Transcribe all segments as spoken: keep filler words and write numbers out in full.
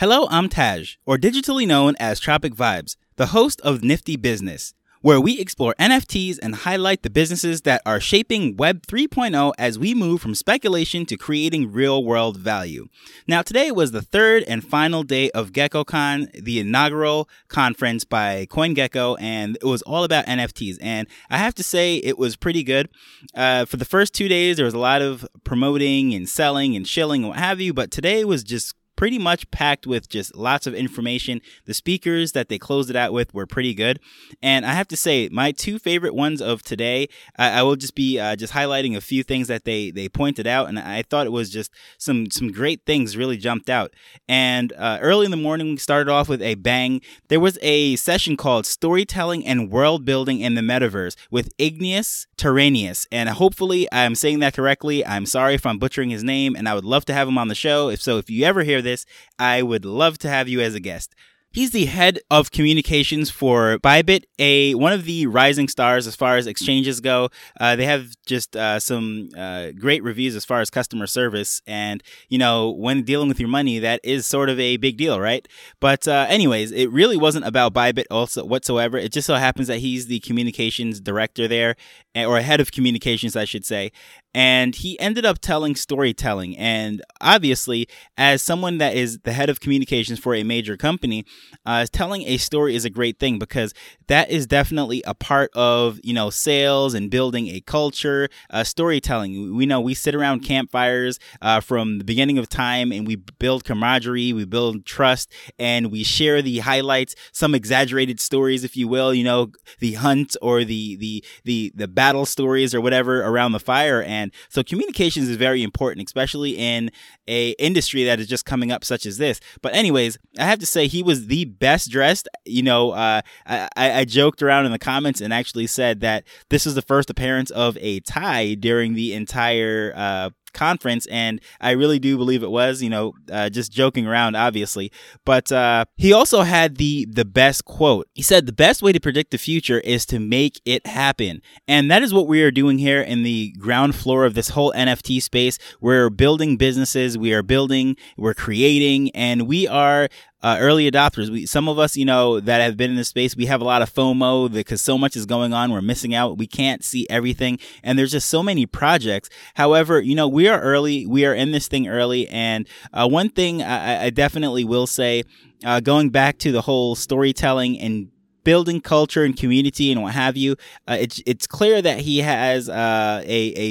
Hello, I'm Taj, or digitally known as Tropic Vibes, the host of Nifty Business, where we explore N F Ts and highlight the businesses that are shaping Web three point oh as we move from speculation to creating real-world value. Now, today was the third and final day of GeckoCon, the inaugural conference by CoinGecko, and it was all about N F Ts. And I have to say, it was pretty good. Uh, for the first two days, there was a lot of promoting and selling and shilling and what have you, but today was just pretty much packed with just lots of information. The speakers that they closed it out with were pretty good. And I have to say, my two favorite ones of today, I, I will just be uh, just highlighting a few things that they they pointed out. And I thought it was just some, some great things really jumped out. And uh, early in the morning, we started off with a bang. There was a session called Storytelling and World Building in the Metaverse with Igneous Tyrannous. And hopefully I'm saying that correctly. I'm sorry if I'm butchering his name, and I would love to have him on the show. If so, if you ever hear this, This, I would love to have you as a guest. He's the head of communications for Bybit, a one of the rising stars as far as exchanges go. Uh, they have just uh, some uh, great reviews as far as customer service. And, you know, when dealing with your money, that is sort of a big deal, right? But uh, anyways, it really wasn't about Bybit also whatsoever. It just so happens that he's the communications director there, or head of communications, I should say. And he ended up telling storytelling. And obviously, as someone that is the head of communications for a major company, uh, telling a story is a great thing, because that is definitely a part of, you know, sales and building a culture. Uh, storytelling, we know we sit around campfires uh, from the beginning of time, and we build camaraderie, we build trust, and we share the highlights, some exaggerated stories, if you will, you know, the hunt or the the the, the battle stories or whatever around the fire. And And so communications is very important, especially in a industry that is just coming up such as this. But anyways, I have to say, he was the best dressed. You know, uh, I, I joked around in the comments and actually said that this was the first appearance of a tie during the entire uh conference, and I really do believe it was, you know, uh, just joking around, obviously. But uh, he also had the the best quote. He said, "The best way to predict the future is to make it happen." And that is what we are doing here in the ground floor of this whole N F T space. We're building businesses, we are building, we're creating, and we are Uh, early adopters. We, some of us, you know, that have been in this space, we have a lot of FOMO because so much is going on. We're missing out. We can't see everything. And there's just so many projects. However, you know, we are early. We are in this thing early. And uh, one thing I, I definitely will say, uh, going back to the whole storytelling and building culture and community and what have you, uh, it's it's clear that he has uh, a, a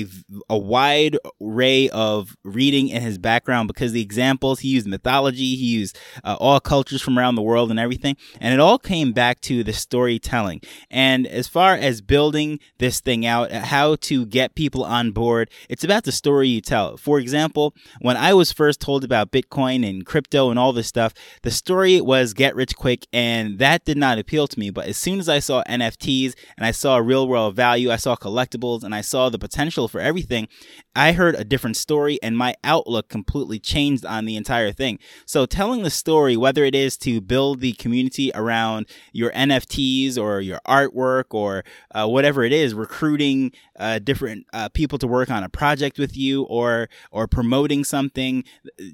a wide array of reading in his background, because the examples he used, mythology, he used uh, all cultures from around the world and everything, and it all came back to the storytelling. And as far as building this thing out, how to get people on board, it's about the story you tell. For example, when I was first told about Bitcoin and crypto and all this stuff, the story was get rich quick, and that did not appeal to me. But as soon as I saw N F Ts and I saw real world value, I saw collectibles, and I saw the potential for everything, I heard a different story, and my outlook completely changed on the entire thing. So telling the story, whether it is to build the community around your N F Ts or your artwork or uh, whatever it is, recruiting uh, different uh, people to work on a project with you, or or promoting something,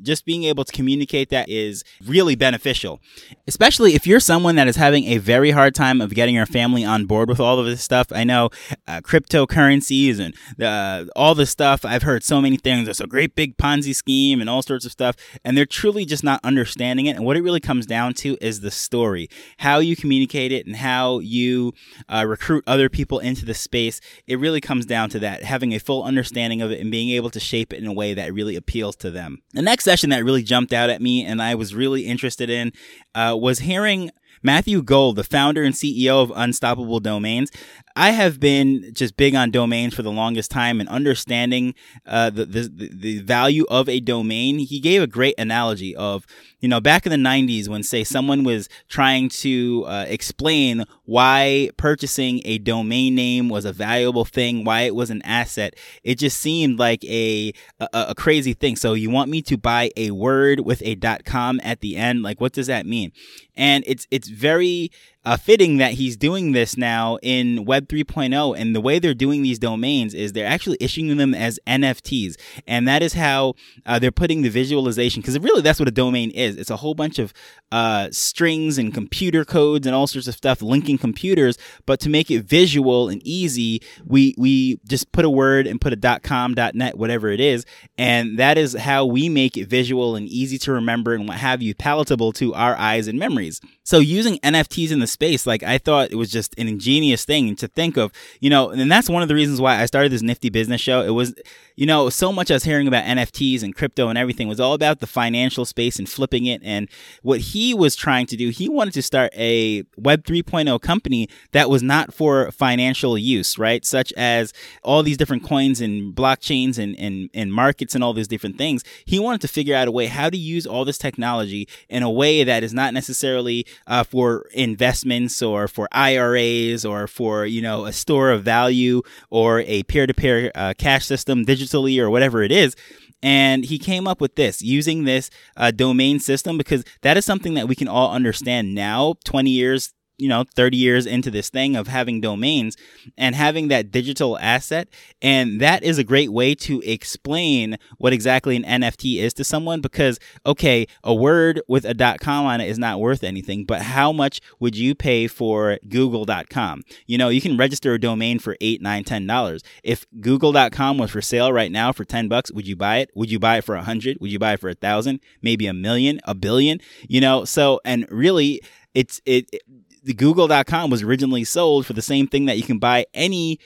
just being able to communicate that is really beneficial, especially if you're someone that is having a very hard time of getting your family on board with all of this stuff. I know uh, cryptocurrencies and uh, all this stuff. I've heard so many things. There's a great big Ponzi scheme and all sorts of stuff, and they're truly just not understanding it. And what it really comes down to is the story, how you communicate it, and how you uh, recruit other people into the space. It really comes down to that, having a full understanding of it and being able to shape it in a way that really appeals to them. The next session that really jumped out at me and I was really interested in uh, was hearing Matthew Gould, the founder and C E O of Unstoppable Domains. I have been just big on domains for the longest time, and understanding uh, the, the the value of a domain. He gave a great analogy of, you know, back in the nineties when, say, someone was trying to uh, explain why purchasing a domain name was a valuable thing, why it was an asset. It just seemed like a a, a crazy thing. So you want me to buy a word with a .com at the end? Like, what does that mean? And it's it's very uh, fitting that he's doing this now in Web three point oh. And the way they're doing these domains is they're actually issuing them as N F Ts. And that is how uh, they're putting the visualization, because really that's what a domain is. It's a whole bunch of uh, strings and computer codes and all sorts of stuff linking computers. But to make it visual and easy, we, we just put a word and put a .com, .net, whatever it is. And that is how we make it visual and easy to remember and what have you, palatable to our eyes and memories. So using N F Ts in the space, like, I thought it was just an ingenious thing to think of, you know, and that's one of the reasons why I started this Nifty Business show. It was, you know, so much I was hearing about N F Ts and crypto and everything was all about the financial space and flipping it. And what he was trying to do, he wanted to start a Web three point oh company that was not for financial use, right? Such as all these different coins and blockchains and, and, and markets and all these different things. He wanted to figure out a way how to use all this technology in a way that is not necessarily uh, for investments or for I R As or for, you know, a store of value or a peer-to-peer uh, cash system digitally or whatever it is. And he came up with this, using this uh, domain system, because that is something that we can all understand now, twenty years, you know, thirty years into this thing of having domains and having that digital asset. And that is a great way to explain what exactly an N F T is to someone, because, okay, a word with a .com on it is not worth anything, but how much would you pay for Google dot com? You know, you can register a domain for eight, nine, ten dollars. If Google dot com was for sale right now for ten bucks, would you buy it? Would you buy it for a hundred? Would you buy it for a thousand? Maybe a million, a billion, you know? So, and really it's, it, it the Google dot com was originally sold for the same thing that you can buy any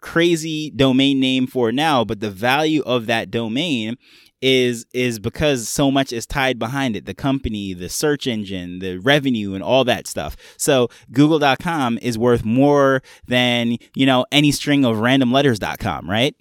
crazy domain name for now, but the value of that domain is is because so much is tied behind it, the company, the search engine, the revenue, and all that stuff. So Google dot com is worth more than, you know, any string of random letters dot com, right?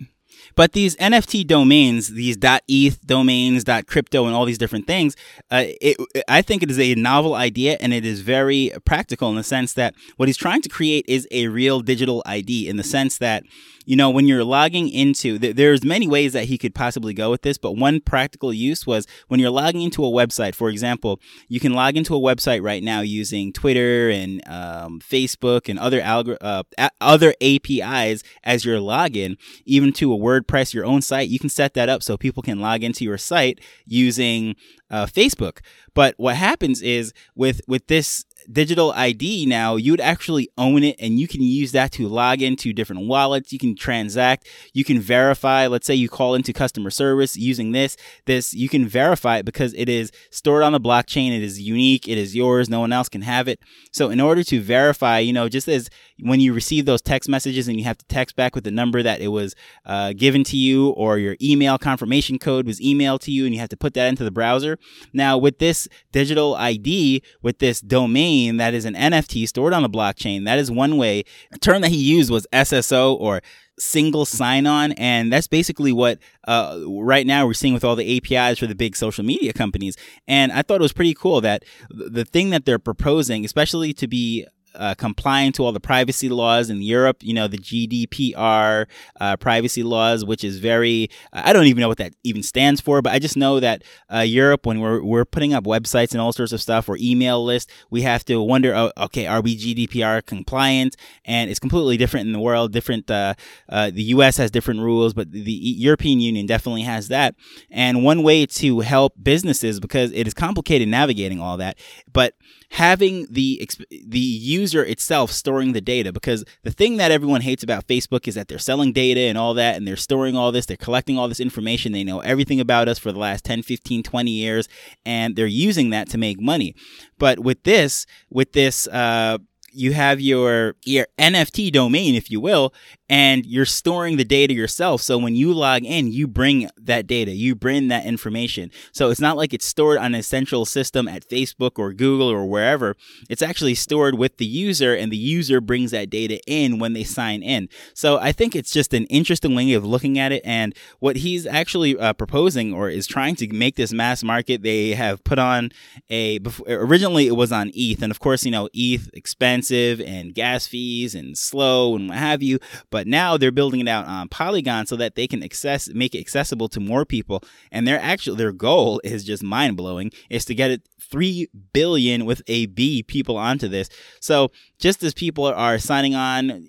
But these N F T domains, these .eth domains, .crypto, and all these different things, uh, it, I think it is a novel idea, and it is very practical in the sense that what he's trying to create is a real digital I D, in the sense that, you know, when you're logging into, th- there's many ways that he could possibly go with this, but one practical use was when you're logging into a website. For example, you can log into a website right now using Twitter and um, Facebook and other algor- uh, a- other A P Is as your login, even to a WordPress, your own site. You can set that up so people can log into your site using uh, Facebook. But what happens is with with this digital I D now, you would actually own it, and you can use that to log into different wallets. You can transact, you can verify. Let's say you call into customer service using this, this, you can verify it because it is stored on the blockchain. It is unique. It is yours. No one else can have it. So in order to verify, you know, just as when you receive those text messages and you have to text back with the number that it was uh, given to you, or your email confirmation code was emailed to you and you have to put that into the browser. Now with this digital I D, with this domain, that is an N F T stored on the blockchain. That is one way. A term that he used was S S O, or single sign-on, and that's basically what uh, right now we're seeing with all the A P Is for the big social media companies. And I thought it was pretty cool that the thing that they're proposing, especially to be Uh, compliant to all the privacy laws in Europe, you know, the G D P R uh, privacy laws, which is very, I don't even know what that even stands for, but I just know that uh, Europe, when we're we're putting up websites and all sorts of stuff or email lists, we have to wonder, oh, okay, are we G D P R compliant? And it's completely different in the world. Different, uh, uh, the U S has different rules, but the European Union definitely has that. And one way to help businesses, because it is complicated navigating all that, but having the the user itself storing the data, because the thing that everyone hates about Facebook is that they're selling data and all that, and they're storing all this, they're collecting all this information, they know everything about us for the last ten, fifteen, twenty years, and they're using that to make money. But with this, with this, uh, you have your, your N F T domain, if you will, and you're storing the data yourself. So when you log in, you bring that data, you bring that information. So it's not like it's stored on a central system at Facebook or Google or wherever. It's actually stored with the user, and the user brings that data in when they sign in. So I think it's just an interesting way of looking at it. And what he's actually uh, proposing, or is trying to make this mass market, they have put on a, before, originally it was on E T H. And of course, you know, E T H expensive and gas fees and slow and what have you. But But now they're building it out on Polygon so that they can access, make it accessible to more people. And their actual, their goal is just mind blowing, is to get it three billion with a B people onto this. So just as people are signing on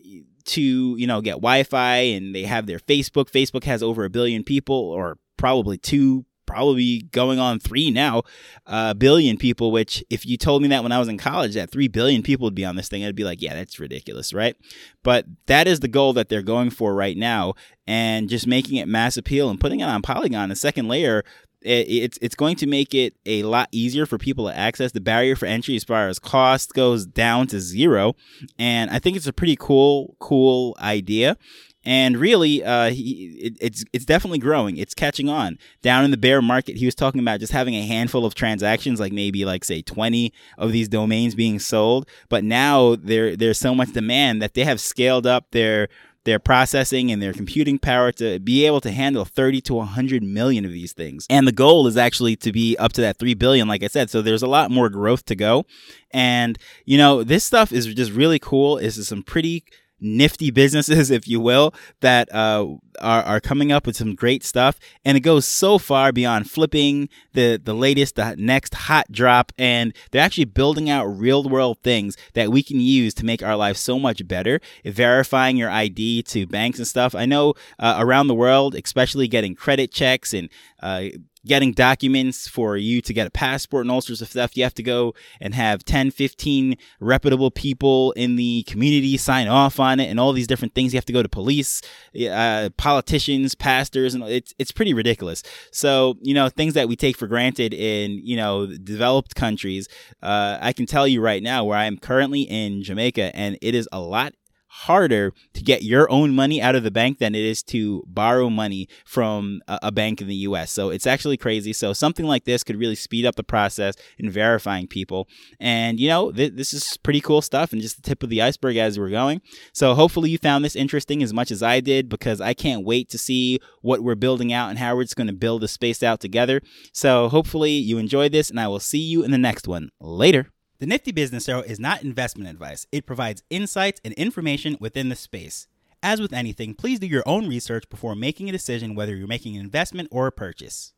to, you know, get Wi-Fi, and they have their Facebook, Facebook has over a billion people, or probably two, probably going on three now, uh, billion people, which if you told me that when I was in college, that three billion people would be on this thing, I'd be like, yeah, that's ridiculous, right? But that is the goal that they're going for right now, and just making it mass appeal and putting it on Polygon, the second layer. It's it's going to make it a lot easier for people to access. The barrier for entry as far as cost goes down to zero. And I think it's a pretty cool, cool idea. And really, uh, he, it, it's it's definitely growing. It's catching on. Down in the bear market, he was talking about just having a handful of transactions, like maybe like say twenty of these domains being sold. But now there there's so much demand that they have scaled up their their processing and their computing power to be able to handle thirty to one hundred million of these things. And the goal is actually to be up to that three billion, like I said. So there's a lot more growth to go. And, you know, this stuff is just really cool. This is some pretty nifty businesses, if you will, that uh, are, are coming up with some great stuff. And it goes so far beyond flipping the, the latest, the next hot drop. And they're actually building out real world things that we can use to make our lives so much better. Verifying your I D to banks and stuff. I know uh, around the world, especially getting credit checks and uh, getting documents for you to get a passport and all sorts of stuff. You have to go and have ten, fifteen reputable people in the community sign off on it and all these different things. You have to go to police, uh, politicians, pastors, and it's it's pretty ridiculous. So, you know, things that we take for granted in, you know, developed countries. Uh, I can tell you right now where I am currently in Jamaica, and it is a lot harder to get your own money out of the bank than it is to borrow money from a bank in the U S. So it's actually crazy. So something like this could really speed up the process in verifying people. And, you know, th- this is pretty cool stuff and just the tip of the iceberg as we're going. So hopefully you found this interesting as much as I did, because I can't wait to see what we're building out and how we're just going to build the space out together. So hopefully you enjoyed this, and I will see you in the next one. Later. The Nifty Business Arrow is not investment advice. It provides insights and information within the space. As with anything, please do your own research before making a decision whether you're making an investment or a purchase.